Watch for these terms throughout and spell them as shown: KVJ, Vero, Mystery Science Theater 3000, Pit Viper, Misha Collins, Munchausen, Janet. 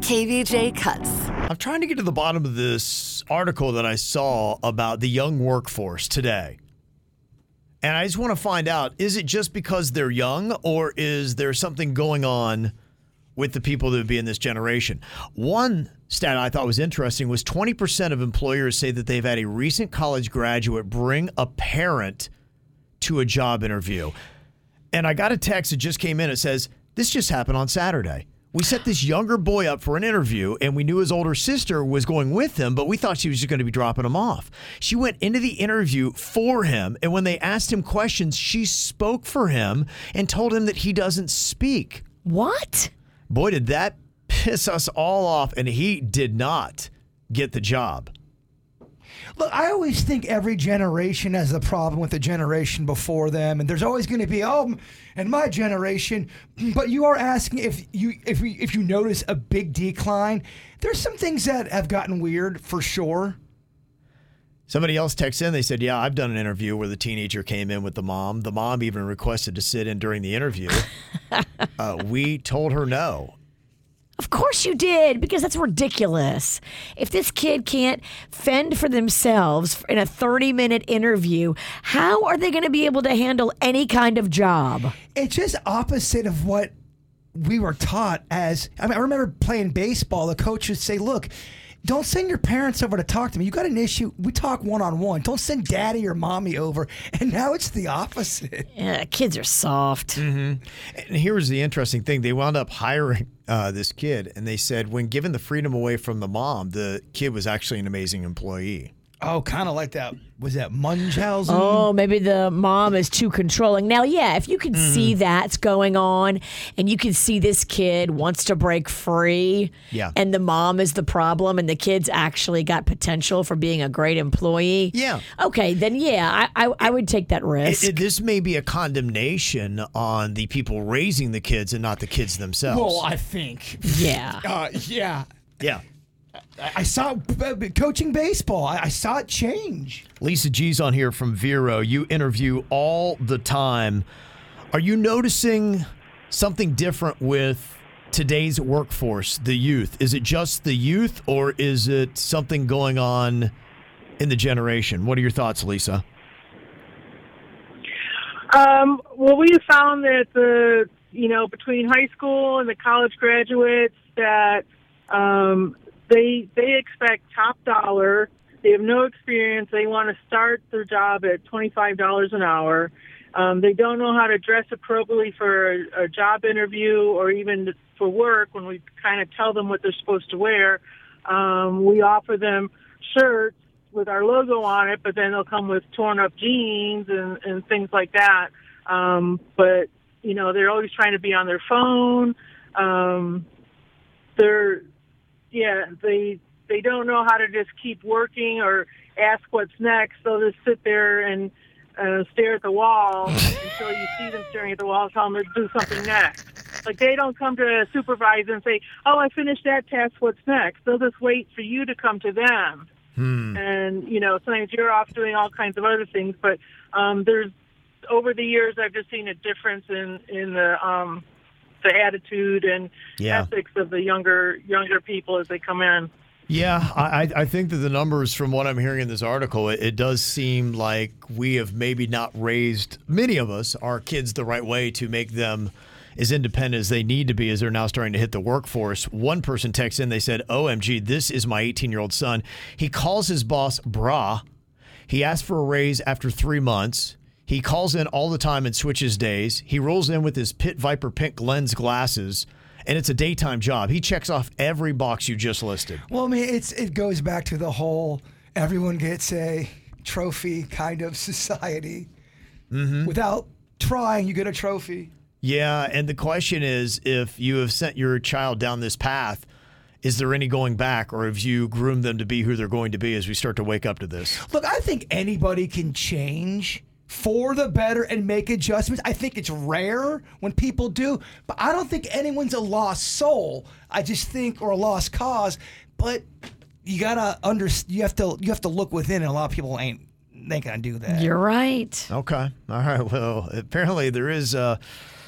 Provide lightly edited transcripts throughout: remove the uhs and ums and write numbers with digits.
KVJ Cuts. I'm trying to get to the bottom of this article that I saw about the young workforce today. And I just want to find out, is it just because they're young, or is there something going on with the people that would be in this generation? One stat I thought was interesting was 20% of employers say that they've had a recent college graduate bring a parent to a job interview. And I got a text that just came in. It says, this just happened on Saturday. We set this younger boy up for an interview, and we knew his older sister was going with him, but we thought she was just going to be dropping him off. She went into the interview for him, and when they asked him questions, she spoke for him and told him that he doesn't speak. What? Boy, did that piss us all off, and he did not get the job. Look, I always think every generation has a problem with the generation before them, and there's always going to be, in my generation. But you are asking if you notice a big decline. There's some things that have gotten weird for sure. Somebody else texts in. They said, yeah, I've done an interview where the teenager came in with the mom. The mom even requested to sit in during the interview. We told her no. Of course you did, because that's ridiculous. If this kid can't fend for themselves in a 30-minute interview, how are they going to be able to handle any kind of job? It's just opposite of what we were taught as. I remember playing baseball. The coach would say, look, don't send your parents over to talk to me. You got an issue, we talk one-on-one. Don't send daddy or mommy over. And now it's the opposite. Yeah, kids are soft. Mm-hmm. And here's the interesting thing. They wound up hiring this kid, and they said when given the freedom away from the mom, the kid was actually an amazing employee. Oh, kind of like that. Was that Munchausen? Oh, maybe the mom is too controlling. Now, yeah, if you could see that's going on, and you can see this kid wants to break free, and the mom is the problem, and the kid's actually got potential for being a great employee. Yeah. Okay, then I would take that risk. This may be a condemnation on the people raising the kids and not the kids themselves. Well, I think. Yeah. Yeah. I saw coaching baseball. I saw it change. Lisa G's on here from Vero. You interview all the time. Are you noticing something different with today's workforce, the youth? Is it just the youth, or is it something going on in the generation? What are your thoughts, Lisa? Well, we have found that between high school and the college graduates that They expect top dollar. They have no experience. They want to start their job at $25 an hour. They don't know how to dress appropriately for a job interview or even for work when we kind of tell them what they're supposed to wear. We offer them shirts with our logo on it, but then they'll come with torn up jeans and things like that. But they're always trying to be on their phone. They don't know how to just keep working or ask what's next. They'll just sit there and stare at the wall until you see them staring at the wall, tell them to do something next. Like, they don't come to a supervisor and say, oh, I finished that task, what's next? They'll just wait for you to come to them. And, sometimes you're off doing all kinds of other things. But there's, over the years, I've just seen a difference in the attitude and ethics of the younger people as they come in. Yeah, I think that the numbers, from what I'm hearing in this article, it does seem like we have maybe not raised, many of us, our kids the right way to make them as independent as they need to be as they're now starting to hit the workforce. One person texts in, they said, OMG, this is my 18-year-old son. He calls his boss brah. He asks for a raise after 3 months. He calls in all the time and switches days. He rolls in with his Pit Viper pink lens glasses. And it's a daytime job. He checks off every box you just listed. Well, I mean, it goes back to the whole everyone gets a trophy kind of society. Mm-hmm. Without trying, you get a trophy. Yeah, and the question is, if you have sent your child down this path, is there any going back, or have you groomed them to be who they're going to be as we start to wake up to this? Look, I think anybody can change for the better and make adjustments. I think it's rare when people do, but I don't think anyone's a lost soul. I just think, or a lost cause. But you gotta you have to look within, and a lot of people ain't gonna do that. You're right. Okay. All right. Well, apparently there is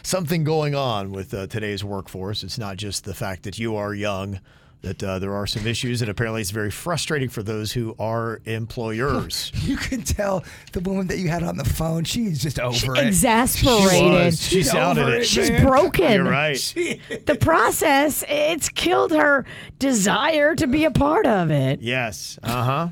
something going on with today's workforce. It's not just the fact that you are young. That there are some issues, and apparently it's very frustrating for those who are employers. You can tell the woman that you had on the phone, she's just over it. Exasperated. She sounded it. She's broken. You're right. The process, it's killed her desire to be a part of it. Yes. Uh-huh.